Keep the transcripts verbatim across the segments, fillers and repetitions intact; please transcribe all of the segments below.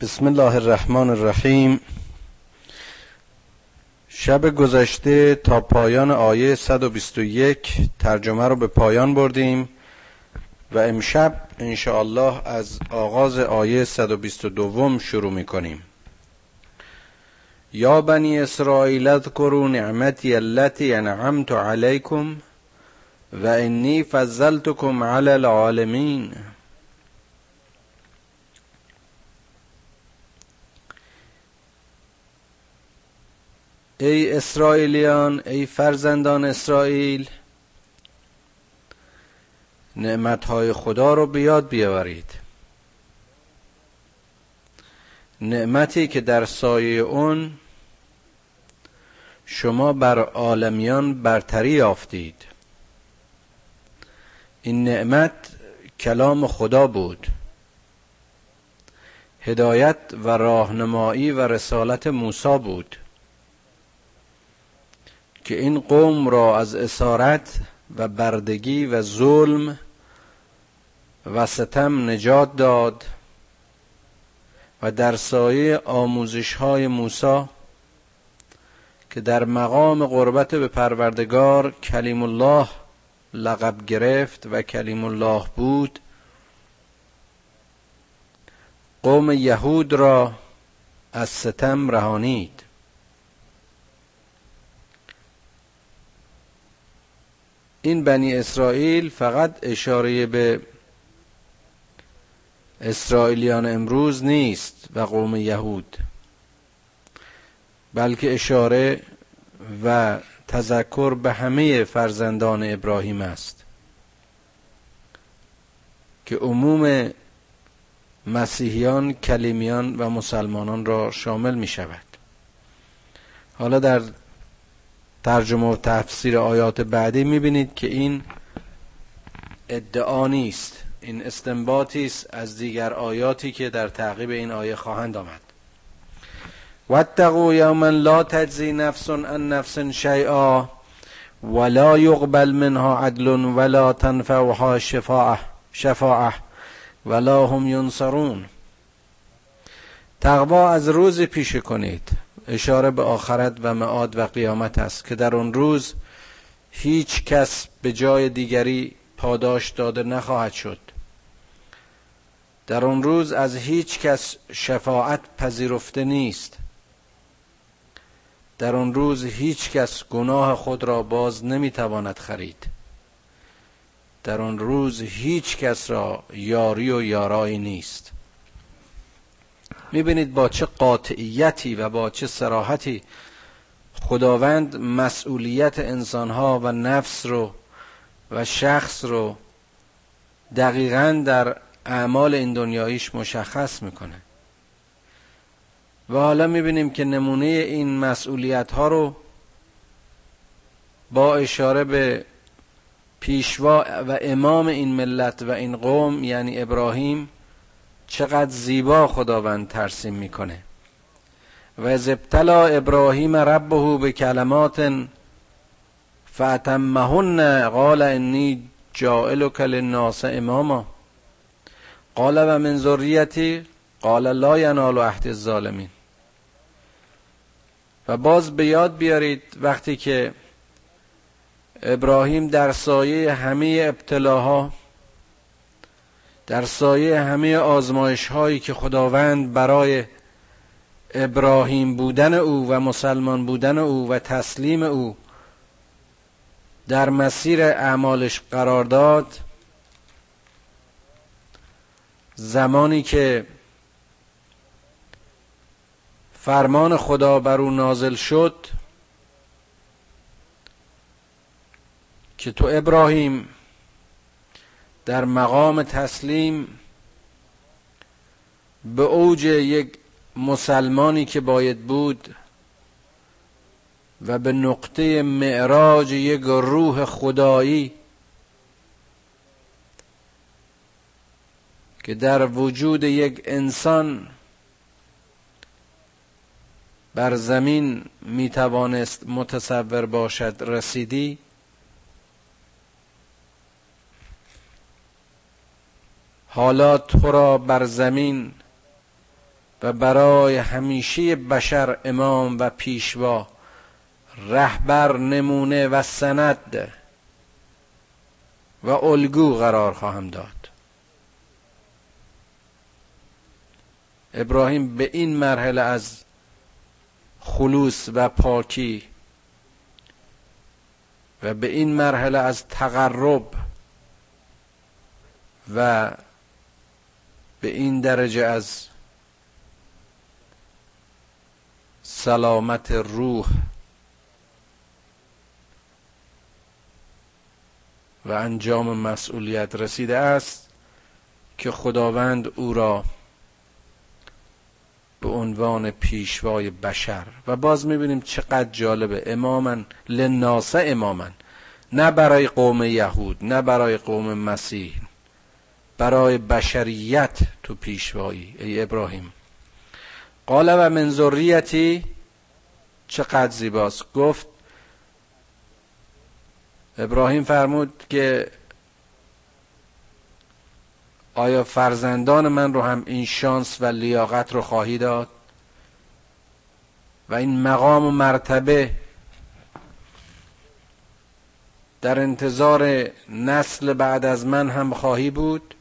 بسم الله الرحمن الرحیم. شب گذشته تا پایان آیه صد و بیست و یک ترجمه رو به پایان بردیم و امشب ان شاء الله از آغاز آیه صد و بیست و دو شروع می‌کنیم. یا بنی اسرائیل اذکروا نعمتی التی انعمت علیکم و انی فضلتکم علی العالمین. ای اسرائیلیان، ای فرزندان اسرائیل، نعمتهای خدا رو بیاد بیاورید، نعمتی که در سایه اون شما بر عالمیان برتری یافتید. این نعمت کلام خدا بود، هدایت و راهنمایی و رسالت موسی بود که این قوم را از اسارت و بردگی و ظلم و ستم نجات داد و در سایه آموزش‌های موسی که در مقام قربت به پروردگار کلیم الله لقب گرفت و کلیم الله بود، قوم یهود را از ستم رهانید. این بنی اسرائیل فقط اشاره به اسرائیلیان امروز نیست و قوم یهود، بلکه اشاره و تذکر به همه فرزندان ابراهیم است که عموم مسیحیان، کلیمیان و مسلمانان را شامل می شود. حالا در ترجمه و تفسیر آیات بعدی می‌بینید که این ادعا نیست، این استنباطی است از دیگر آیاتی که در تعقیب این آیه خواهند آمد. واتقوا یوما لا تجزی نفس عن نفس شیئا ولا یقبل منها عدل ولا تنفعها شفاعه شفاعه ولا هم ینصرون. تقوا از روزی پیشه کنید، اشاره به آخرت و معاد و قیامت است که در اون روز هیچ کس به جای دیگری پاداش داده نخواهد شد. در اون روز از هیچ کس شفاعت پذیرفته نیست. در اون روز هیچ کس گناه خود را باز نمیتواند خرید. در اون روز هیچ کس را یاری و یارایی نیست. میبینید با چه قاطعیتی و با چه صراحتی خداوند مسئولیت انسانها و نفس رو و شخص رو دقیقاً در اعمال این دنیاییش مشخص میکنه. و حالا میبینیم که نمونه این مسئولیت ها رو با اشاره به پیشوا و امام این ملت و این قوم یعنی ابراهیم چقدر زیبا خداوند ترسیم میکنه. و اذ ابتلا ابراهیم ربه به کلمات فاتمهن قال انی جاعلک للناس اماما قال و من ذریتی قال لا ینال عهد الظالمین. و باز به یاد بیارید وقتی که ابراهیم در سایه همه ابتلاها، در سایه همه آزمایش هایی که خداوند برای ابراهیم بودن او و مسلمان بودن او و تسلیم او در مسیر اعمالش قرار داد، زمانی که فرمان خدا بر او نازل شد که تو ابراهیم در مقام تسلیم به اوج یک مسلمانی که باید بود و به نقطه معراج یک روح خدایی که در وجود یک انسان بر زمین میتوانست متصور باشد رسیدی، حالا تو را بر زمین و برای همیشه بشر امام و پیشوا، رهبر، نمونه و سند و الگو قرار خواهم داد. ابراهیم به این مرحله از خلوص و پاکی و به این مرحله از تقرب و به این درجه از سلامت روح و انجام مسئولیت رسیده است که خداوند او را به عنوان پیشوای بشر، و باز میبینیم چقدر جالبه، امامن للناس، امامن، نه برای قوم یهود، نه برای قوم مسیح، برای بشریت تو پیشوایی ای ابراهیم. قال و من ذریتی، چقدر زیباست. گفت ابراهیم فرمود که آیا فرزندان من رو هم این شانس و لیاقت رو خواهی داد و این مقام و مرتبه؟ در انتظار نسل بعد از من هم خواهی بود،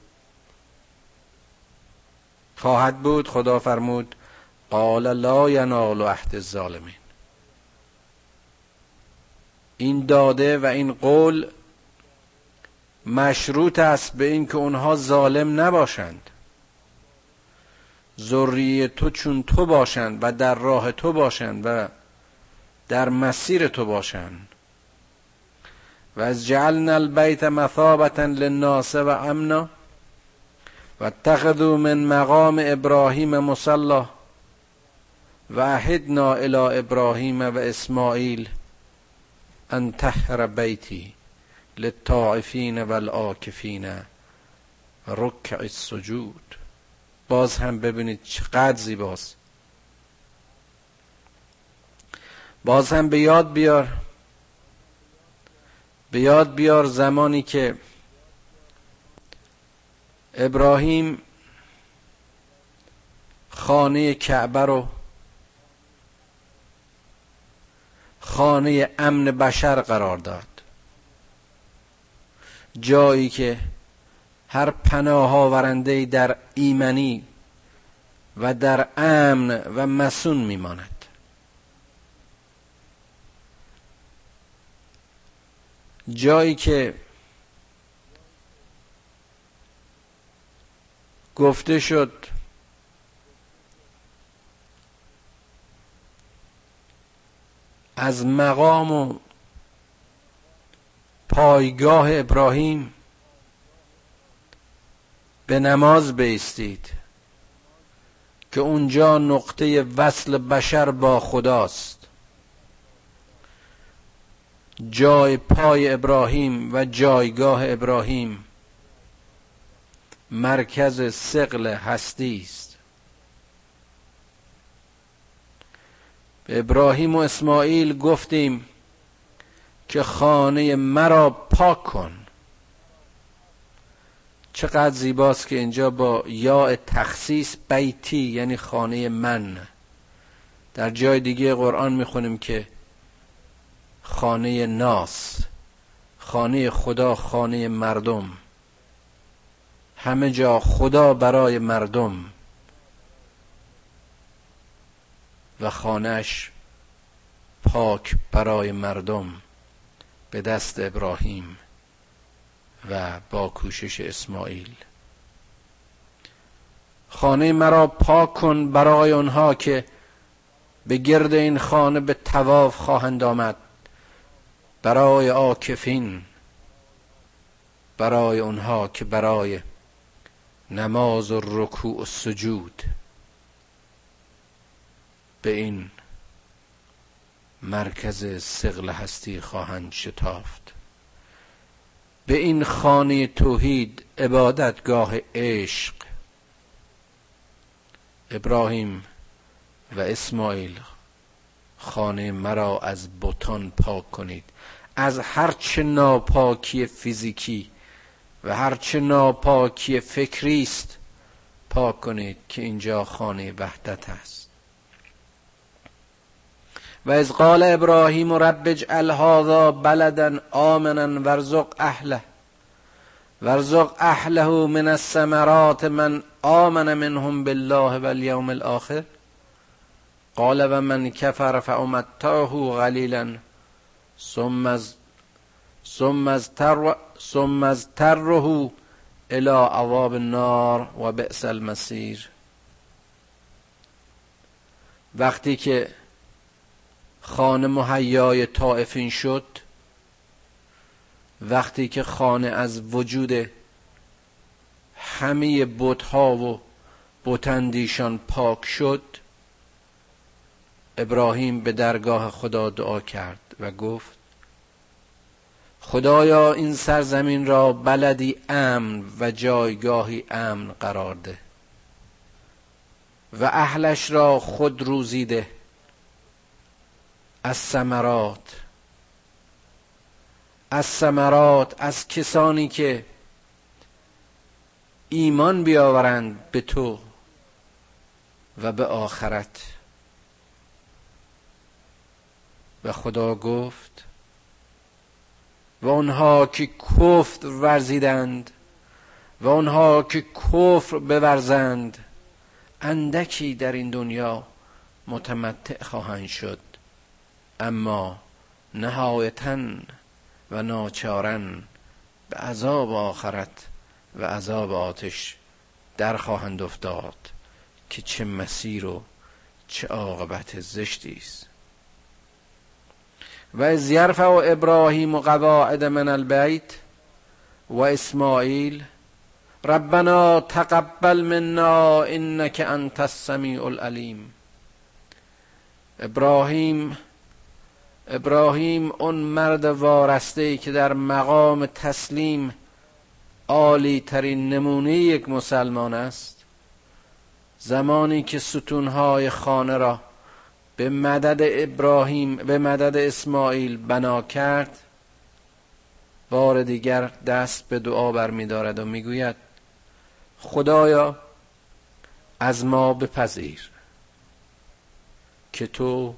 خواهد بود. خدا فرمود قال لا ینال عهد الظالمین. این داده و این قول مشروط است به این که اونها ظالم نباشند، ذریه تو چون تو باشند و در راه تو باشند و در مسیر تو باشند. و از جعلنا البیت مثابتا للناس و امنا و اتخذوا من مقام ابراهیم مصلا و عهدنا الی ابراهیم و اسماعیل ان طهر بیتی للطائفین والعاکفین و رکع السجود. باز هم ببینید چقدر زیباست. باز هم به یاد بیار، به یاد بیار زمانی که ابراهیم خانه کعبه رو خانه امن بشر قرار داد، جایی که هر پناه آورنده‌ای در ایمنی و در امن و مسون میماند. جایی که گفته شد از مقام و پایگاه ابراهیم به نماز بایستید، که اونجا نقطه وصل بشر با خداست. جای پای ابراهیم و جایگاه ابراهیم مرکز ثقل هستی است. به ابراهیم و اسماعیل گفتیم که خانه مرا پاک کن. چقدر زیباست که اینجا با یا تخصیص بیتی یعنی خانه من. در جای دیگه قرآن میخونیم که خانه ناس، خانه خدا، خانه مردم، همه جا خدا برای مردم و خانهش پاک برای مردم به دست ابراهیم و با کوشش اسماعیل. خانه مرا پاک کن برای آنها که به گرد این خانه به طواف خواهند آمد، برای عاکفین، برای آنها که برای نماز و رکوع و سجود به این مرکز ثقل هستی خواهند شتافت، به این خانه توحید، عبادتگاه عشق. ابراهیم و اسماعیل، خانه مرا از بتان پاک کنید، از هرچه ناپاکی فیزیکی و هرچه ناپاکی فکری است پاک کنید که اینجا خانه وحدت است. و اذ قال ابراهیم رب اجعل هذا بلدا آمنا وارزق اهله وارزق اهله من الثمرات من آمن منهم بالله والیوم الاخر قال و من کفر فأمتعه قلیلا ثم از ثم ازتر ثم ازتره الى عذاب النار و بئس المصیر. وقتی که خانه مهیای طائفین شد، وقتی که خانه از وجود همه بت‌ها و بت‌اندیشان پاک شد، ابراهیم به درگاه خدا دعا کرد و گفت خدایا این سرزمین را بلدی امن و جایگاهی امن قرار ده و اهلش را خود روزی ده از ثمرات، از ثمرات، از کسانی که ایمان بیاورند به تو و به آخرت. و خدا گفت و آنها که کفر ورزیدند و آنها که کفر بورزند اندکی در این دنیا متمتع خواهند شد، اما نهایتاً و ناچاراً به عذاب آخرت و عذاب آتش در خواهند افتاد که چه مسیر و چه عاقبت زشتی است. و اذ یرفع ابراهیم قواعد من البیت و اسماعیل ربنا تقبل منا انک انت السمیع العلیم. ابراهیم ابراهیم اون مرد وارسته‌ای که در مقام تسلیم عالی ترین نمونه یک مسلمان است، زمانی که ستونهای خانه را به مدد ابراهیم به مدد اسماعیل بنا کرد، بار دیگر دست به دعا برمی‌دارد و میگوید خدایا از ما بپذیر که تو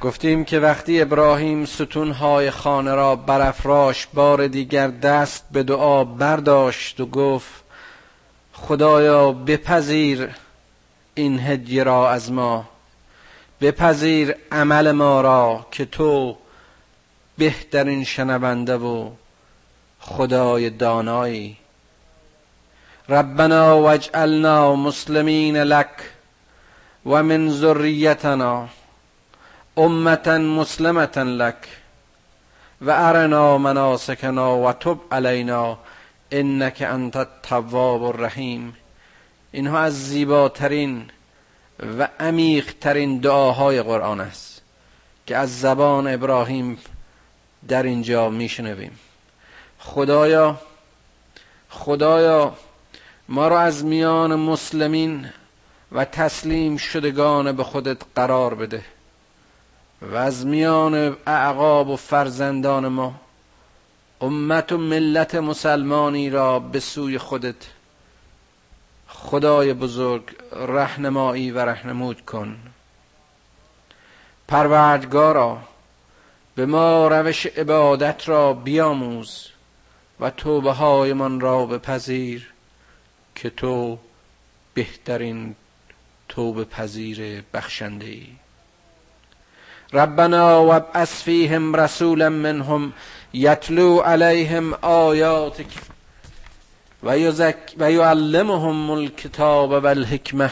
گفتیم که وقتی ابراهیم ستونهای خانه را برافراش، بار دیگر دست به دعا برداشت و گفت خدایا بپذیر این هدیه را از ما، بپذیر عمل ما را که تو بهترین شنونده و خدای دانایی. ربنا واجعلنا مسلمین لک و من ذریتنا امة مسلمة لك و ارنا مناسکنا و تب علینا انک انت التواب الرحیم. اینها از زیباترین و عمیق‌ترین دعاهای قرآن است که از زبان ابراهیم در اینجا میشنویم. خدایا خدایا ما را از میان مسلمین و تسلیم شدگان به خودت قرار بده و از میان اعقاب و فرزندان ما امت و ملت مسلمانی را به سوی خودت خدای بزرگ رهنمایی و رهنمود کن. پروردگارا به ما روش عبادت را بیاموز و توبه های من را بپذیر که تو بهترین توبه پذیر بخشنده ای. ربنا وابعث فیهم رسولا منهم یتلو علیهم آیاتک و یعلمهم الکتاب و الحکمه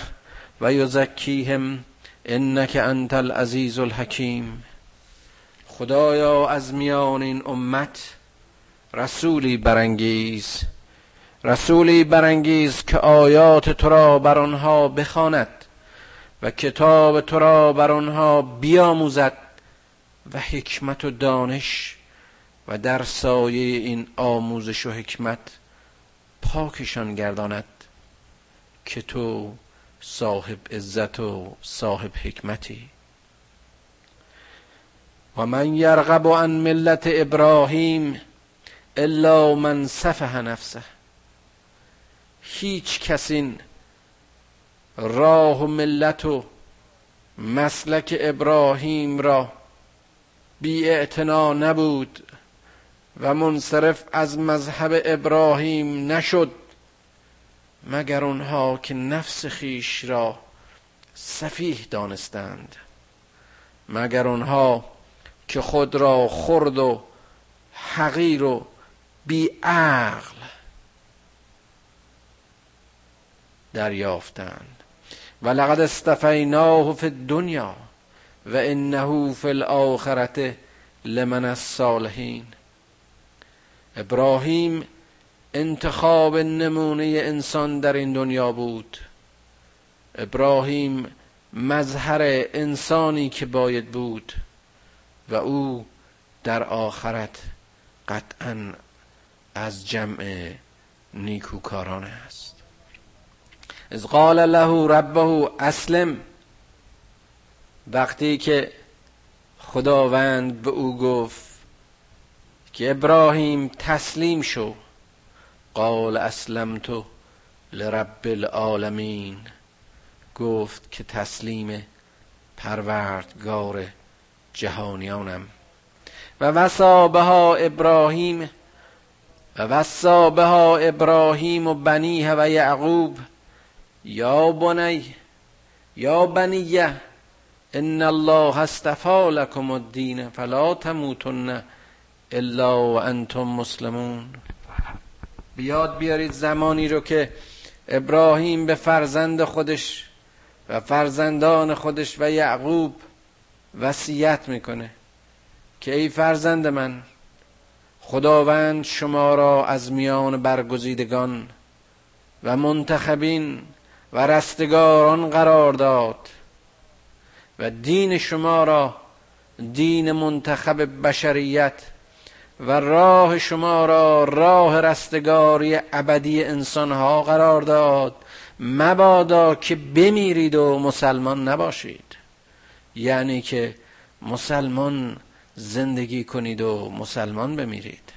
و یزکیهم انک انت العزیز الحکیم. خدایا از میان این امت رسولی برانگیز، رسولی برانگیز که آیات تو را بر آنها بخواند و کتاب تو را بر آنها بیاموزد و حکمت و دانش و در سایه این آموزش و حکمت پاکشان گرداند که تو صاحب عزت و صاحب حکمتی. و من یرغب عن ملت ابراهیم الا من سفه نفسه. هیچ کس این راه و ملت و مسلک ابراهیم را بی اعتنا نبود و منصرف از مذهب ابراهیم نشد، مگر آنها که نفس خیش را سفیه دانستند، مگر آنها که خود را خرد و حقیر و بی عقل دریافتند. و لقد اصطفیناه فی الدنیا و انه فی الاخرة لمن الصالحین. ابراهیم انتخاب نمونه انسان در این دنیا بود. ابراهیم مظهر انسانی که باید بود و او در آخرت قطعاً از جمع نیکوکاران است. اذ قال له ربه اسلم، وقتی که خداوند به او گفت که ابراهیم تسلیم شو، قال اسلمت لرب العالمین، گفت که تسلیم پروردگار جهانیانم. و وصا بها ابراهیم و وصا بها ابراهیم و بنیه و یعقوب یا بنی یا بنیه ان الله اصطفی لكم الدین فلا تموتن الا وانتم مسلمون. بیاد بیارید زمانی رو که ابراهیم به فرزند خودش و فرزندان خودش و یعقوب وصیت میکنه که ای فرزند من، خداوند شما را از میان برگزیدگان و منتخبین و رستگاران قرار داد و دین شما را دین منتخب بشریت و راه شما را راه رستگاری ابدی انسانها قرار داد، مبادا که بمیرید و مسلمان نباشید، یعنی که مسلمان زندگی کنید و مسلمان بمیرید.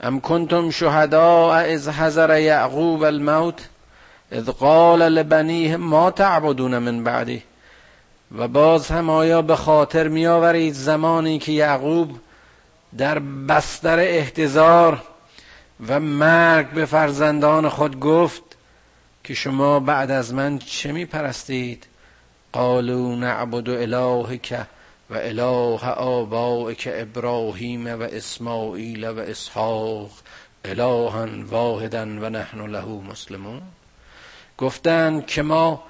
ام کنتم شهداء اذ حضر یعقوب الموت اذ قال لبنیه ما تعبدون من بعدی. و باز هم آیا به خاطر می آورید زمانی که یعقوب در بستر احتضار و مرگ به فرزندان خود گفت که شما بعد از من چه می پرستید؟ قالوا نعبد الهک و اله آبائک ابراهیم و اسماعیل و اسحاق الها واحدا و نحن له مسلمون. گفتند که ما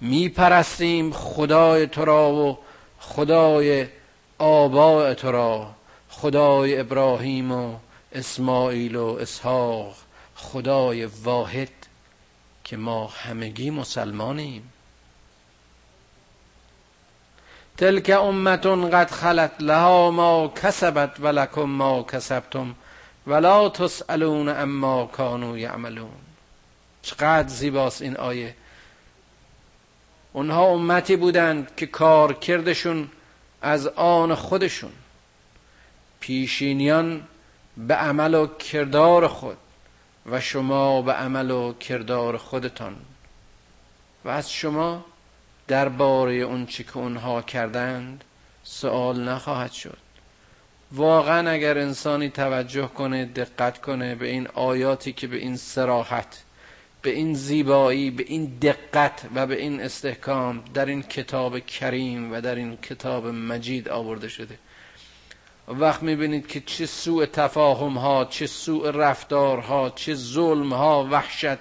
می پرستیم خدای تو را و خدای آبای تو را، خدای ابراهیم و اسماعیل و اسحاق، خدای واحد که ما همگی مسلمانیم. تلک امت قد خلت لها ما کسبت و لکم ما کسبتم ولا تسألون اما کانوا یعملون. چقدر زیباست این آیه. اونها امتی بودند که کار کردشون از آن خودشون، پیشینیان به عمل و کردار خود و شما به عمل و کردار خودتان، و از شما درباره اون چی که اونها کردند سوال نخواهد شد. واقعا اگر انسانی توجه کنه، دقت کنه به این آیاتی که به این صراحت، به این زیبایی، به این دقت و به این استحکام در این کتاب کریم و در این کتاب مجید آورده شده، وقت میبینید که چه سوء تفاهم ها، چه سوء رفتار ها، چه ظلم ها، وحشت،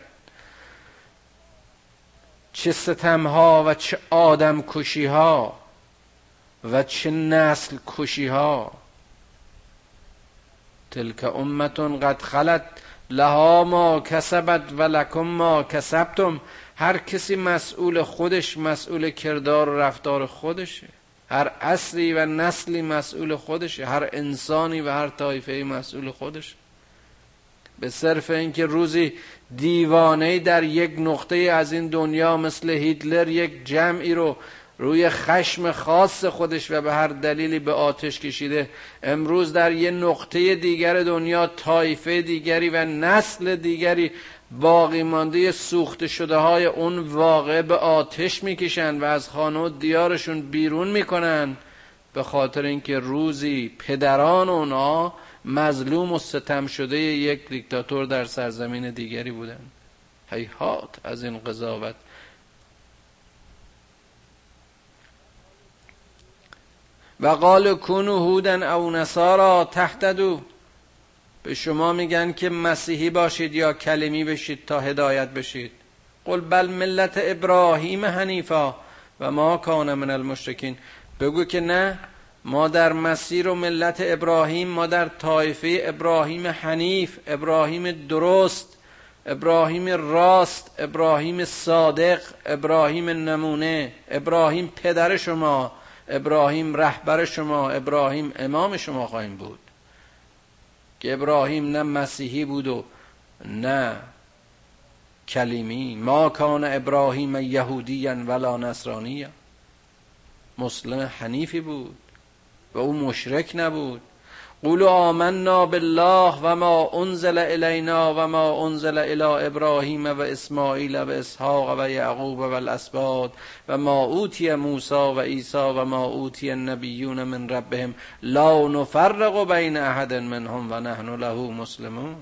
چه ستم ها و چه آدم کشی ها و چه نسل کشی ها. تلک امت قد خلت لها ما کسبت و لکم ما کسبتم. هر کسی مسئول خودش، مسئول کردار و رفتار خودشه. هر عصری و نسلی مسئول خودشه، هر انسانی و هر طایفه‌ای مسئول خودشه. به صرف اینکه روزی دیوانه‌ای در یک نقطه از این دنیا مثل هیتلر یک جمعی رو روی خشم خاص خودش و به هر دلیلی به آتش کشیده، امروز در یک نقطه دیگر دنیا طایفه دیگری و نسل دیگری باقی مانده سوخته شده های اون واقعه به آتش میکشن و از خانه و دیارشون بیرون میکنن، به خاطر اینکه روزی پدران اونها مظلوم و ستم شده یک دیکتاتور در سرزمین دیگری بودن. هیهات از این قضاوت. و قال کونوا هودا او نصارا تهتدوا، به شما میگن که مسیحی باشید یا کلمی بشید تا هدایت بشید. قل بل ملت ابراهیم حنیفا و ما کان من المشرکین، بگو که نه، ما در مسیر و ملت ابراهیم، ما در طایفه ابراهیم حنیف، ابراهیم درست، ابراهیم راست، ابراهیم صادق، ابراهیم نمونه، ابراهیم پدر شما، ابراهیم رهبر شما، ابراهیم امام شما خواهیم بود. که ابراهیم نه مسیحی بود و نه کلیمی. ما کان ابراهیم یهودی ولا نصرانی، مسلم حنیفی بود و او مشرک نبود. قولوا آمنا بالله و ما انزل الینا و ما انزل الی ابراهیم و اسماعیل و اسحاق و یعقوب و الاسباط و ما اوتی موسی و عیسی و ما اوتی النبیون من ربهم لا نفرق بین احد منهم و نحن له مسلمون.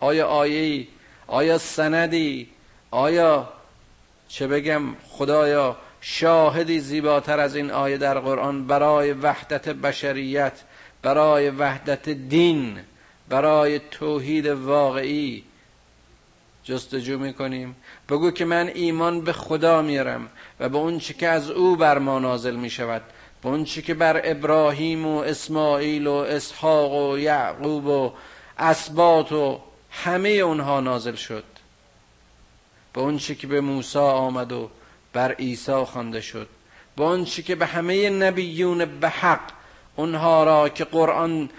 آیا آیه‌ای، آیا سندی، آیا چه بگم خدایا شاهدی زیباتر از این آیه در قرآن برای وحدت بشریت، برای وحدت دین، برای توحید واقعی جستجو میکنیم؟ بگو که من ایمان به خدا میارم و به اون چی که از او بر ما نازل میشود، به اون چی که بر ابراهیم و اسماعیل و اسحاق و یعقوب و اسباط و همه اونها نازل شد، به اون چی که به موسی آمد و بر عیسی خوانده شد، به اون چی که به همه نبیون به حق، اونها را که قرآن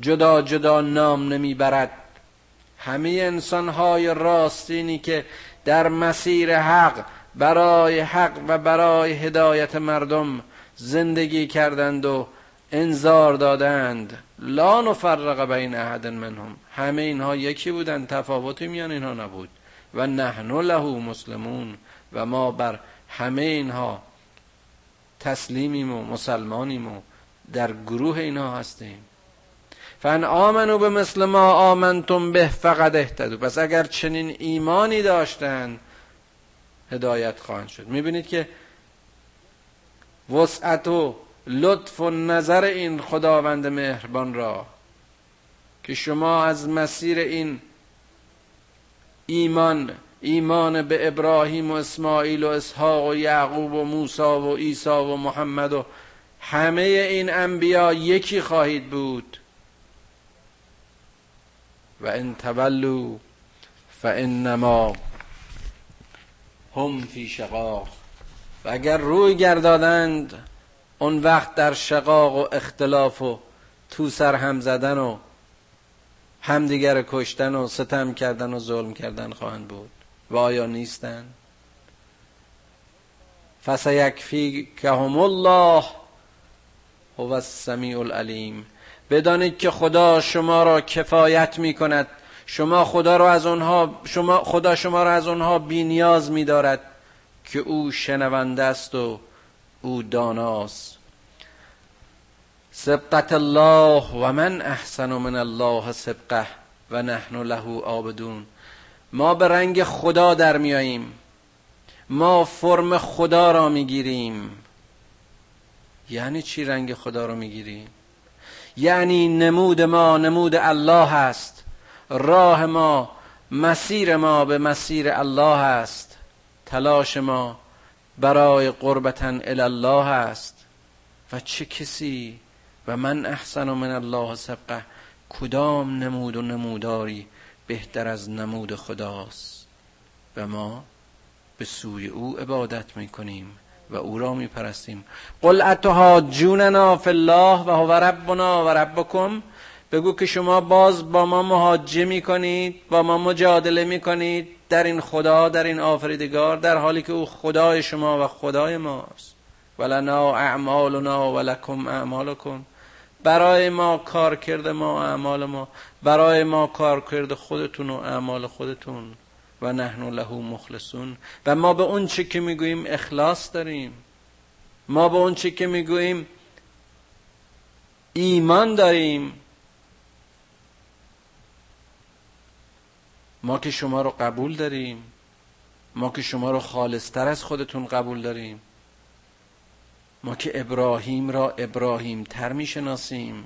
جدا جدا نام نمی برد، همه انسانهای راستینی که در مسیر حق برای حق و برای هدایت مردم زندگی کردند و انذار دادند. لا نفرق بین احد منهم، همه اینها یکی بودند، تفاوتی میان اینها نبود. و نحن له مسلمون، و ما بر همه اینها تسلیمیم و مسلمانیم و در گروه اینا هستیم. فان آمنوا بمثل ما آمنتم به فقد اهتدوا، پس اگر چنین ایمانی داشتن هدایت خواهند شد. میبینید که وسعت و لطف و نظر این خداوند مهربان را که شما از مسیر این ایمان، ایمان به ابراهیم و اسماعیل و اسحاق و یعقوب و موسی و عیسی و محمد و همه این انبیا یکی خواهید بود. و ان تولوا فانما هم فی شقاق، و اگر روی گردانند اون وقت در شقاق و اختلاف و تو سر هم زدن و همدیگر کشتن و ستم کردن و ظلم کردن خواهند بود. و آیا نیستند؟ فسیکفیکهم الله هو السمیع العلیم، بدانید که خدا شما را کفایت می کند، شما خدا را از اونها شما خدا شما را از اونها بی نیاز می دارد که او شنونده است و او داناست. سبقت الله و من احسن من الله سبقه و نحن له عابدون، ما به رنگ خدا در می آییم، ما فرم خدا را می گیریم. یعنی چی رنگ خدا رو میگیری؟ یعنی نمود ما نمود الله است، راه ما مسیر ما به مسیر الله است، تلاش ما برای قربتن الله است. و چه کسی، و من احسن من الله سبقه، کدام نمود و نموداری بهتر از نمود خداست؟ و ما به سوی او عبادت میکنیم و او را میپرستیم. قل اتحاجوننا فی الله و هو ربنا و ربکم، بگو که شما باز با ما محاجه میکنید، با ما مجادله میکنید در این خدا، در این آفریدگار، در حالی که او خدای شما و خدای ماست. ولنا اعمالنا ولکم اعمالکم، برای ما کار کرده ما و اعمال ما، برای ما کار کرده خودتون و اعمال خودتون. و نحن له مخلصون، و ما به اون چه که میگوییم اخلاص داریم، ما به اون چه که میگوییم ایمان داریم. ما که شما رو قبول داریم، ما که شما رو خالصتر از خودتون قبول داریم، ما که ابراهیم را ابراهیم تر می شناسیم.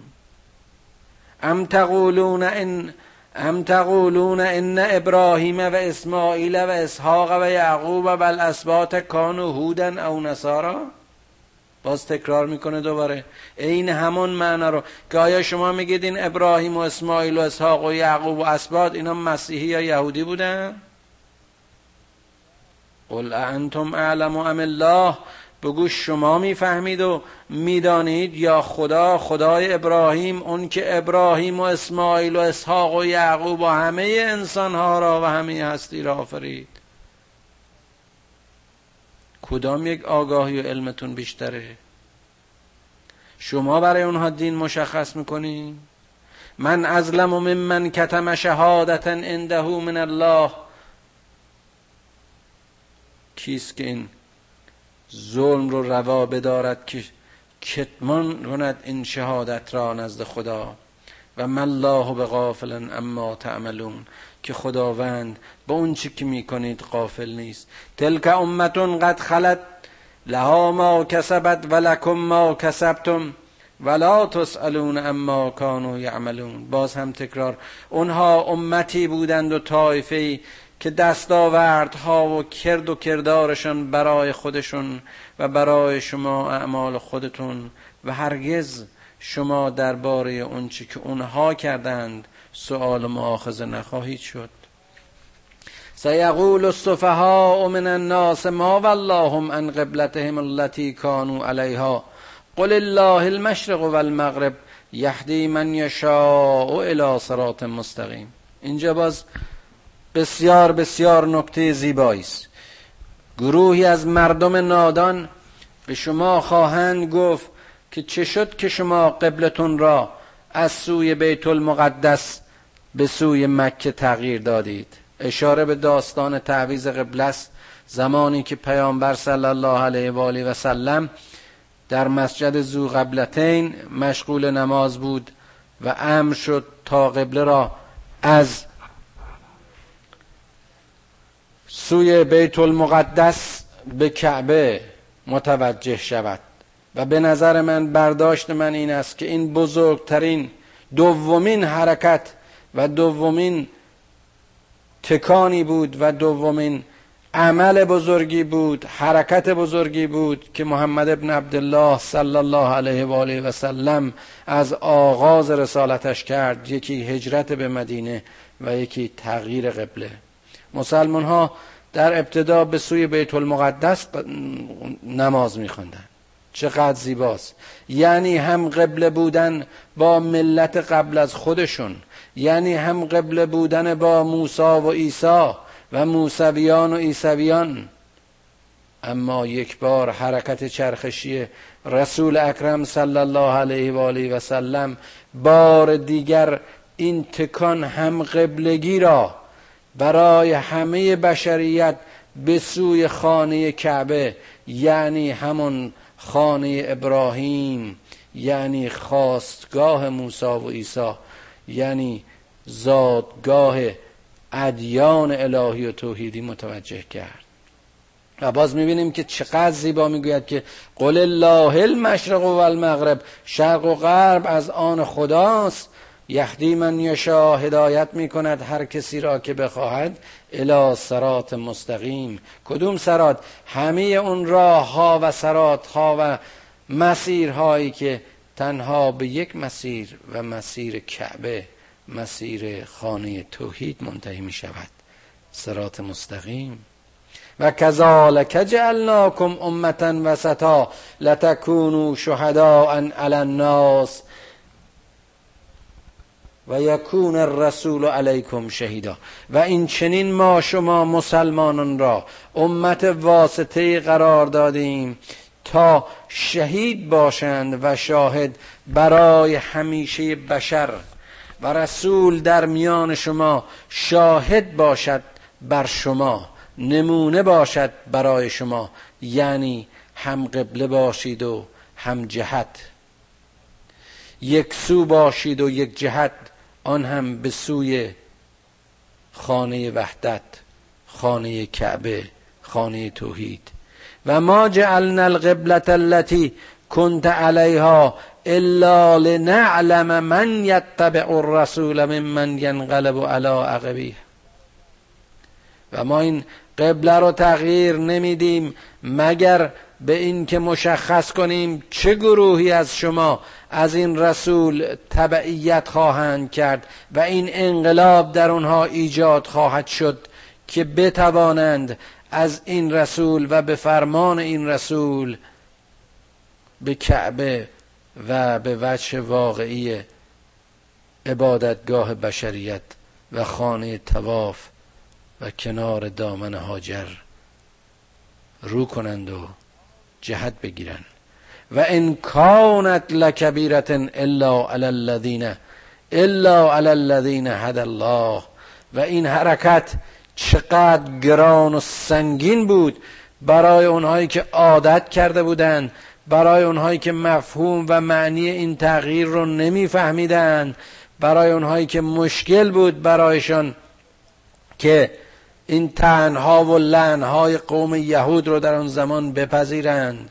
ام تقولون ان ام تقولون ان ابراهیم و اسماعیل و اسحاق و یعقوب و الاسباط کانوا هودا او نصارا. باز تکرار میکنه دوباره این همون معنا رو که آیا شما میگید این ابراهیم و اسماعیل و اسحاق و یعقوب و اسباط اینا مسیحی یا یهودی بودن؟ قل انتم اعلم ام الله، بگو شما میفهمید و میدانید یا خدا، خدای ابراهیم، اون که ابراهیم و اسماعیل و اسحاق و یعقوب و همه انسانها را و همه هستی را آفرید. کدام یک آگاهی و علمتون بیشتره؟ شما برای اونها دین مشخص میکنین؟ من ازلم ممن کتم شهادتا عنده من الله. کیست که این ظلم رو روا بدارد که کتمان کند این شهادت را نزد خدا؟ و ما الله بغافلا اما تعملون، که خداوند با اون چی که میکنید غافل نیست. تلک امت قد خلت لها ما کسبت و لکم ما کسبتم ولا تسألون اما کانوا یعملون. باز هم تکرار، اونها امتی بودند و طایفه‌ای که دستاوردها و کرد و کردارشان برای خودشون و برای شما اعمال خودتون، و هرگز شما درباره اون چی که اونها کردند سؤال مؤاخذه نخواهید شد. سیقول السفهاء من الناس ما ولاهم عن قبلتهم التي كانوا عليها قل الله المشرق والمغرب يهدي من يشاء الى صراط مستقيم. اینجا باز بسیار بسیار نکته زیبایی است. گروهی از مردم نادان به شما خواهند گفت که چه شد که شما قبلتون را از سوی بیت المقدس به سوی مکه تغییر دادید. اشاره به داستان تعویض قبله است، زمانی که پیامبر صلی الله علیه و آله و سلم در مسجد ذوالقبلتین مشغول نماز بود و امر شد تا قبله را از سوی بیت المقدس به کعبه متوجه شود. و به نظر من، برداشت من این است که این بزرگترین دومین حرکت و دومین تکانی بود و دومین عمل بزرگی بود، حرکت بزرگی بود که محمد ابن عبدالله صلی الله علیه و آله و سلم از آغاز رسالتش کرد، یکی هجرت به مدینه و یکی تغییر قبله. مسلمان ها در ابتدا به سوی بیت المقدس نماز میخوندن. چقدر زیباست! یعنی هم قبله بودن با ملت قبل از خودشون، یعنی هم قبله بودن با موسی و عیسی و موسویان و عیسویان. اما یک بار حرکت چرخشی رسول اکرم صلی الله علیه و آله و سلم بار دیگر این تکان هم قبلگی را برای همه بشریت به سوی خانه کعبه، یعنی همون خانه ابراهیم، یعنی خاستگاه موسی و عیسی، یعنی زادگاه ادیان الهی و توحیدی متوجه کرد. و باز میبینیم که چقدر زیبا میگوید که قل الله المشرق و المغرب، شرق و غرب از آن خداست، یهدی من یشاء، هدایت میکند هر کسی را که بخواهد، الی صراط مستقیم. کدوم صراط؟ همه اون راه ها و صراط ها و مسیر هایی که تنها به یک مسیر و مسیر کعبه، مسیر خانه توحید منتهی می شود، صراط مستقیم. و کذالک جعلناکم امة وسطا لتکونوا شهداء علی الناس و یکون الرسول علیکم شهیدا. و این چنین ما شما مسلمانان را امت واسطه قرار دادیم تا شهید باشند و شاهد برای همیشه بشر، و رسول در میان شما شاهد باشد بر شما، نمونه باشد برای شما، یعنی هم قبله باشید و هم جهت، یک سو باشید و یک جهت، آن هم به سوی خانه وحدت، خانه کعبه، خانه توحید. و ما جعلنا القبلة التي كنت عليها الا لنعلم من يتبع الرسول ممن ينقلب على عقبيه. و ما این قبله رو تغییر نمیدیم مگر به این که مشخص کنیم چه گروهی از شما از این رسول تبعیت خواهند کرد و این انقلاب در اونها ایجاد خواهد شد که بتوانند از این رسول و به فرمان این رسول به کعبه و به وجه واقعی عبادتگاه بشریت و خانه طواف و کنار دامن هاجر رو کنند و جهت بگیرند. و ان کانت لکبیرة الا علی الذین الا علی الذین هدی الله. و این حرکت چقدر گران و سنگین بود برای اونهایی که عادت کرده بودند، برای اونهایی که مفهوم و معنی این تغییر رو نمیفهمیدند، برای اونهایی که مشکل بود برایشان که این طعن‌ها و لعن‌های قوم یهود رو در اون زمان بپذیرند،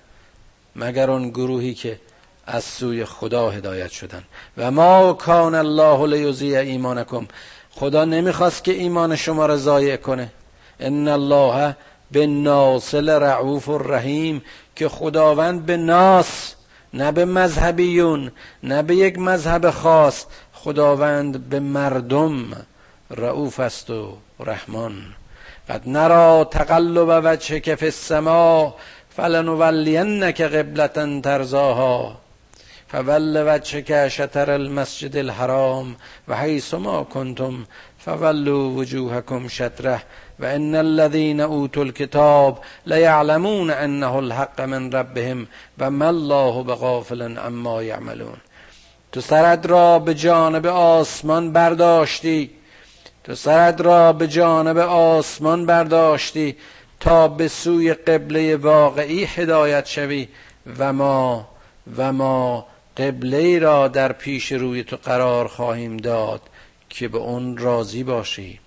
مگر اون گروهی که از سوی خدا هدایت شدند. و ما کان الله لیضیع ایمانکم، خدا نمیخواست که ایمان شما را ضایع کنه. ان الله بالناس رعوف الرحیم، که خداوند به ناس، نه به مذهبیون، نه به یک مذهب خاص، خداوند به مردم رعوف است و رحمان. قد نرا تقلب وجهک فی السما فلنولینک قبلة ترضاها فول وجهک شطر المسجد الحرام و حیثما کنتم فولوا وجوهکم شطره و ان الذین اوتوا الکتاب لیعلمون انه الحق من ربهم و ما الله بغافل عما یعملون. تو سرت را به جانب آسمان برداشتی، تو سرت را به جانب آسمان برداشتی تا به سوی قبله واقعی هدایت شوی، و ما و ما قبله را در پیش روی تو قرار خواهیم داد که به اون راضی باشی.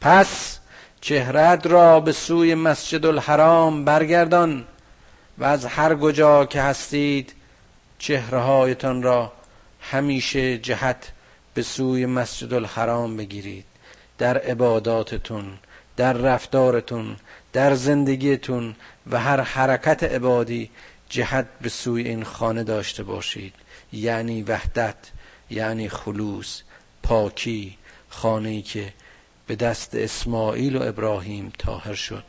پس چهرت را به سوی مسجد الحرام برگردان و از هر کجا که هستید چهرهایتان را همیشه جهت به سوی مسجد الحرام بگیرید، در عباداتتون، در رفتارتون، در زندگیتون و هر حرکت عبادی جهت به سوی این خانه داشته باشید، یعنی وحدت، یعنی خلوص، پاکی، خانه‌ای که به دست اسماعیل و ابراهیم طاهر شد.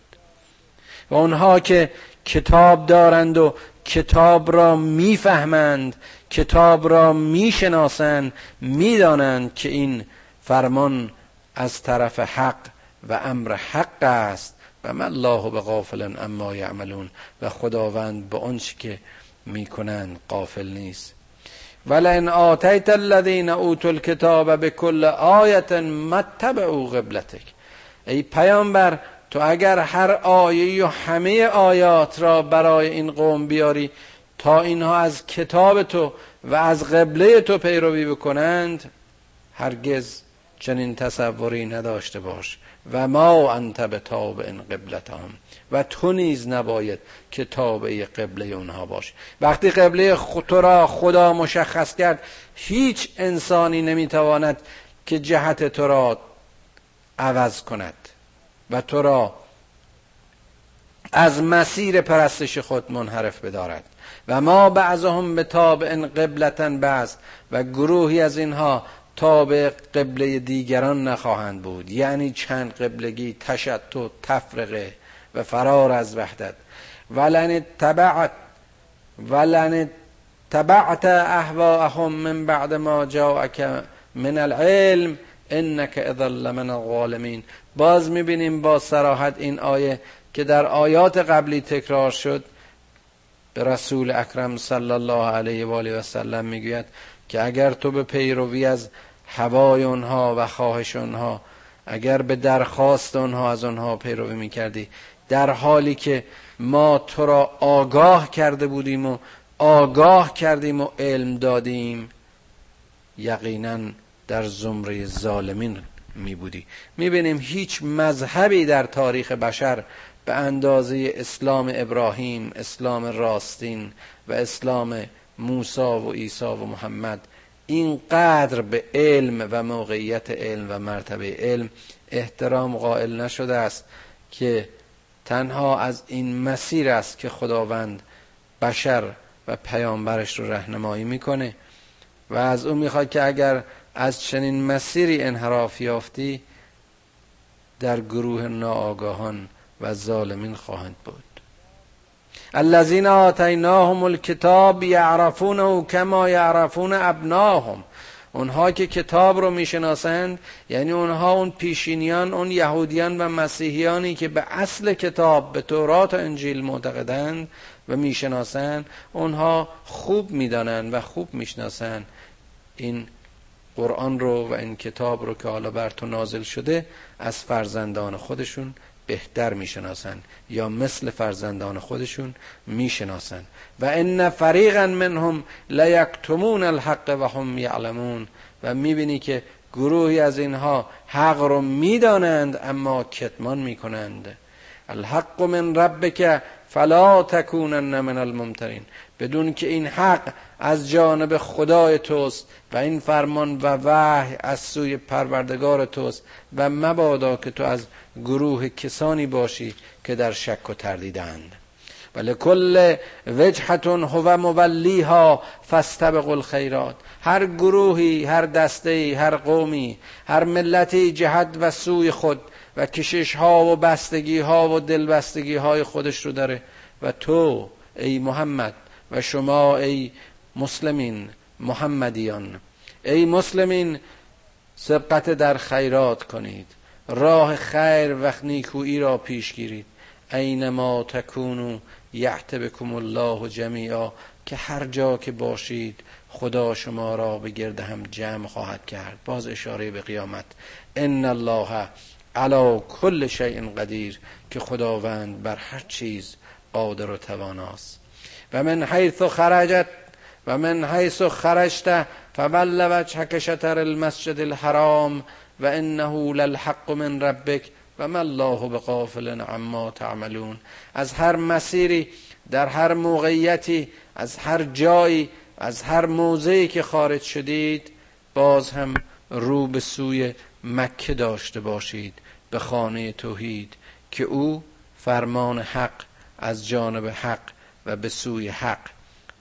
و آنها که کتاب دارند و کتاب را میفهمند، کتاب را میشناسند، میدانند که این فرمان از طرف حق و امر حق است و ما الله بغافل عما یعملون، و خداوند به آنچه که میکنند غافل نیست. ولئن آتیت الذین اوتوا الکتاب بکل آیة ما اتبعوا قبلتک، ای پیامبر تو اگر هر آیه‌ای و همه آیات را برای این قوم بیاری تا اینها از کتاب تو و از قبله تو پیروی بکنند، هرگز چنین تصوری نداشته باش. و ما انت بتابع قبلتهم، و تو نیز نباید که تابع قبله اونها باش. وقتی قبله تو را خدا مشخص کرد، هیچ انسانی نمیتواند که جهت تو را عوض کند و تو را از مسیر پرستش خود منحرف بدارد. و ما بعضهم بتابع قبلة بعض، و گروهی از اینها تابع قبله دیگران نخواهند بود، یعنی چند قبلگی، تشتت، تفرقه و فرار از وحدت. ولن تبعت ولن تبعت اهواءهم من بعد ما جاءك من العلم انك اذا لمن الظالمین. باز میبینیم با صراحت این آیه که در آیات قبلی تکرار شد، به رسول اکرم صلی الله علیه و آله و سلم میگوید که اگر تو به پیروی از هوای اونها و خواهش اونها، اگر به درخواست اونها از اونها پیروی میکردی، در حالی که ما تو را آگاه کرده بودیم و آگاه کردیم و علم دادیم، یقینا در زمره ظالمین می بودی. می بینیم هیچ مذهبی در تاریخ بشر به اندازه اسلام ابراهیم، اسلام راستین و اسلام موسی و عیسی و محمد اینقدر به علم و موقعیت علم و مرتبه علم احترام قائل نشده است که تنها از این مسیر است که خداوند بشر و پیامبرش رو رهنمایی میکنه و از اون میخواد که اگر از چنین مسیری انحراف یافتی در گروه ناآگاهان و ظالمین خواهند بود. الذین آتیناهم الکتاب یعرفونه کما یعرفون ابناهم. اونها که کتاب رو میشناسند، یعنی اونها، اون پیشینیان، اون یهودیان و مسیحیانی که به اصل کتاب، به تورات و انجیل معتقدند و میشناسند، اونها خوب میدانند و خوب میشناسند این قرآن رو و این کتاب رو که حالا بر تو نازل شده از فرزندان خودشون بهتر میشناسن، یا مثل فرزندان خودشون میشناسن. و ان فریقا منهم لا یکتمون الحق و هم یعلمون. و میبینی که گروهی از اینها حق رو میدانند اما کتمان میکنند. الحق من ربک فلا تکونن من الممترین. بدون که این حق از جانب خدای توست و این فرمان و وحی از سوی پروردگار توست و مبادا که تو از گروه کسانی باشی که در شک و تردیدند. ولکل وجهة هو مولیها فاستبقوا الخیرات. هر گروهی، هر دسته‌ای، هر قومی، هر ملتی جهت و سوی خود و کشش ها و بستگی ها و دلبستگی های خودش رو داره. و تو ای محمد و شما ای مسلمین، محمدیان، ای مسلمین، سبقت در خیرات کنید، راه خیر و نیکویی را پیش گیرید. اینما تکونو یعت بکم الله جمیعا. که هر جا که باشید خدا شما را به گرد هم جمع خواهد کرد. باز اشاره به قیامت. ان الله علی کل شیء قدیر. که خداوند بر هر چیز قادر و تواناست. و من حیث خرجت و من حیث خرجت فول وجهک شطر المسجد الحرام و انه للحق من ربک و ما الله بغافل عما تعملون. از هر مسیری، در هر موقعیتی، از هر جایی، از هر موضعی که خارج شدید، باز هم رو به سوی مکه داشته باشید، به خانه توحید، که او فرمان حق از جانب حق و به سوی حق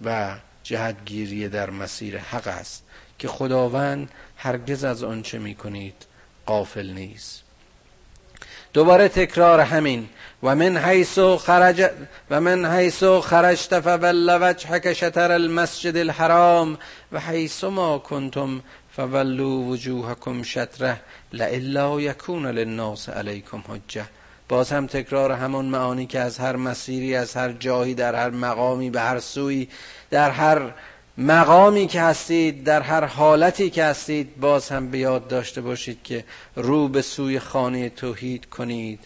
و جهتگیری در مسیر حق است که خداوند هرگز از آنچه میکنید غافل نیست. دوباره تکرار همین و من حیث خرج و من حیث خرجت فول وجهک شطر المسجد الحرام و حیث ما کنتم فولوا وجوهکم شطره لئلا یکون للناس علیکم حجه. باز هم تکرار همون معانی که از هر مسیری، از هر جایی، در هر مقامی، به هر سوی، در هر مقامی که هستید، در هر حالتی که هستید، باز هم به یاد داشته باشید که رو به سوی خانه توحید کنید.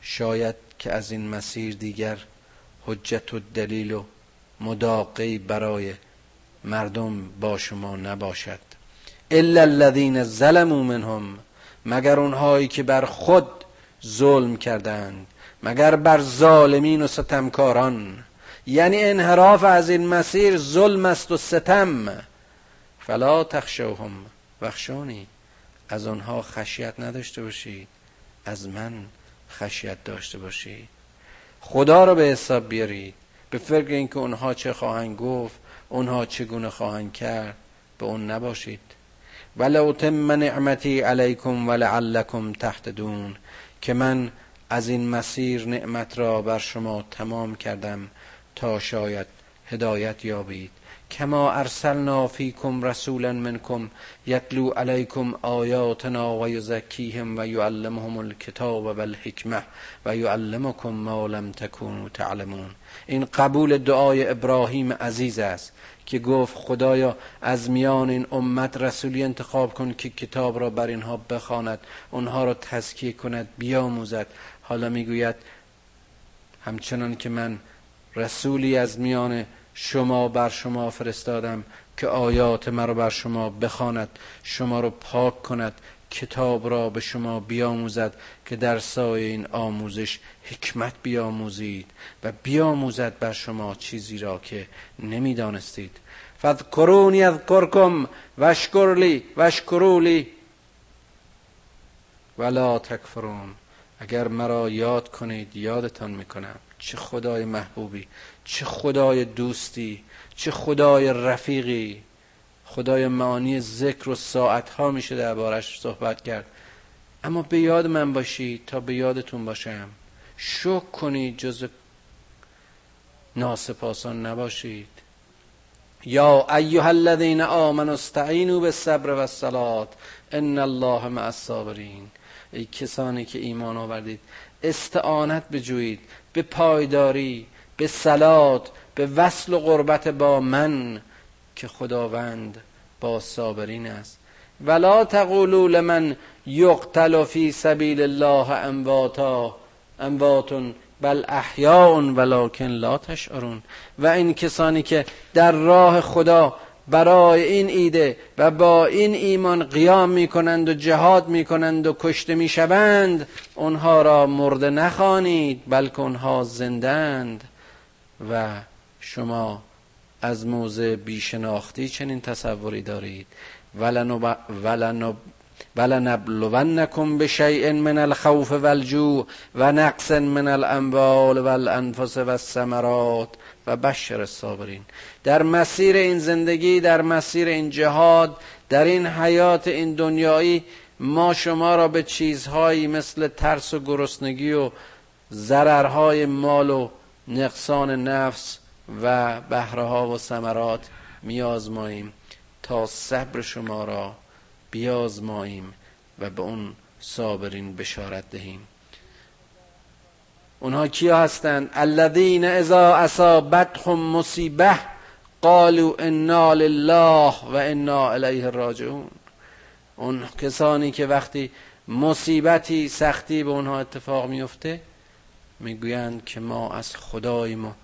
شاید که از این مسیر دیگر حجت و دلیل و مداقی برای مردم با شما نباشد. الا الذین ظلموا منهم. مگر اونهایی که بر خود ظلم کردند، مگر بر ظالمین و ستمکاران، یعنی انحراف از این مسیر ظلم است و ستم. فلا تخشوهم وخشونی. از اونها خشیت نداشته باشید، از من خشیت داشته باشید. خدا رو به حساب بیارید، به فکر اینکه اونها چه خواهند گفت، اونها چگونه خواهند کرد، به اون نباشید. ولو تم نعمتی علیکم ولعلکم تهتدون. که من از این مسیر نعمت را بر شما تمام کردم تا شاید هدایت یابید. کما ارسلنا فیکم رسولا منکم یتلو علیکم آیاتنا و یزکیهم و یعلمهم الکتاب و الحکمه و یعلمکم ما لم تکونوا تعلمون. این قبول دعای ابراهیم عزیز است که گفت خدایا از میان این امت رسولی انتخاب کن که کتاب را بر اینها بخواند، اونها را تزکیه کند، بیاموزد. حالا میگوید همچنان که من رسولی از میان شما بر شما فرستادم که آیات مرا بر شما بخواند، شما را پاک کند، کتاب را به شما بیاموزد که در سایه این آموزش حکمت بیاموزید و بیاموزد بر شما چیزی را که نمیدانستید. فذکرونی اذکرکم واشکروا لی واشکروا لی ولا تکفرون. اگر مرا یاد کنید یادتان میکنم. چه خدای محبوبی، چه خدای دوستی، چه خدای رفیقی. خدای معانی ذکر و ساعتها میشه دربارش صحبت کرد. اما به یاد من باشید تا به یادتون باشم. شکر کنید، جز ناسپاسان نباشید. یا ایها الذین آمنوا استعینوا بالصبر والصلاة ان الله مع الصابرین. ای کسانی که ایمان آوردید استعانت بجویید به پایداری، به صلات، به وصل و قربت با من که خداوند با صابرین است. ولا تقولوا لمن یقتل فی سبیل الله امواتا امواتن بل احیاء ولکن لا تشعرون. و این کسانی که در راه خدا برای این ایده و با این ایمان قیام میکنند و جهاد میکنند و کشته میشوند، اونها را مرده نخوانید بلکه اونها زندند. و شما از موضع بیشناختی چنین تصوری دارید. ولنب... ولنب... ولنبلونکم بشیء من الخوف والجوع و نقص من الاموال والانفس والثمرات و بشر الصابرین. در مسیر این زندگی، در مسیر این جهاد، در این حیات این دنیایی، ما شما را به چیزهایی مثل ترس و گرسنگی و ضررهای مال و نقصان نفس و بهره‌ها و ثمرات میازماییم تا صبر شما را بیازماییم و به اون صابرین بشارت دهیم. اونها کیا هستند؟ الذین اذا اصابتهم مصیبه قالوا انا لله و انا الیه راجعون. اون کسانی که وقتی مصیبتی، سختی به اونها اتفاق میفته میگویند که ما از خدای ما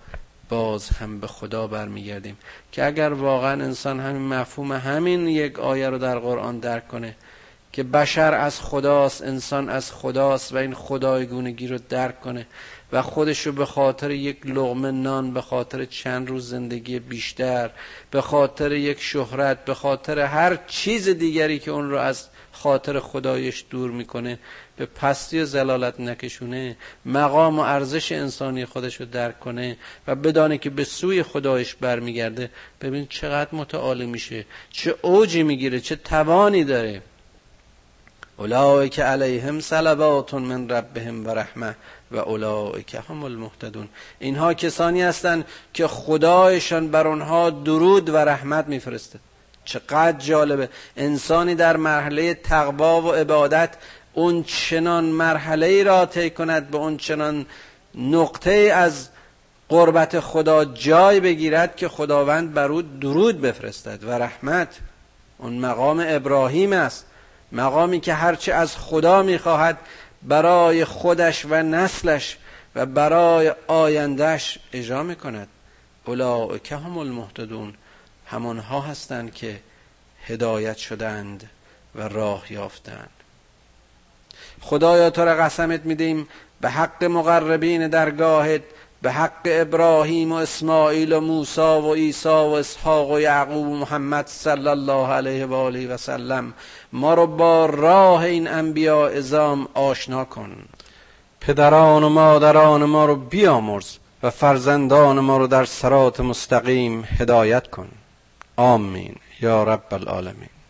باز هم به خدا برمیگردیم. که اگر واقعا انسان همین مفهوم همین یک آیه رو در قرآن درک کنه که بشر از خداست، انسان از خداست، و این خدایگونگی رو درک کنه و خودش رو به خاطر یک لقمه نان، به خاطر چند روز زندگی بیشتر، به خاطر یک شهرت، به خاطر هر چیز دیگری که اون رو از خاطر خدایش دور میکنه به پستی و ذلالت نکشونه، مقام و ارزش انسانی خودش رو درک کنه و بدانه که به سوی خدایش برمیگرده، ببین چقدر متعالی میشه، چه اوجی میگیره، چه توانی داره. اولئک علیهم صلوات من ربهم و رحمه و اولئک هم المهتدون. اینها کسانی هستند که خدایشان بر آنها درود و رحمت میفرسته. چقدر جالبه انسانی در مرحله تقوا و عبادت اون چنان مرحله‌ای را طی کند، به اون چنان نقطه از قربت خدا جای بگیرد که خداوند بر او درود بفرستد و رحمت. اون مقام ابراهیم است، مقامی که هرچه از خدا میخواهد برای خودش و نسلش و برای آیندهش اجرا میکند. اولئک هم المهتدون. همانها هستند که هدایت شدند و راه یافتند. خدایا تو را قسمت میدیم به حق مقربین درگاهت، به حق ابراهیم و اسماعیل و موسی و عیسی و اسحاق و یعقوب و محمد صلی الله علیه و آله و سلم. ما رو با راه این انبیا عظام آشنا کن. پدران و مادران ما رو بیامرز و فرزندان ما رو در صراط مستقیم هدایت کن. آمین یا رب العالمین.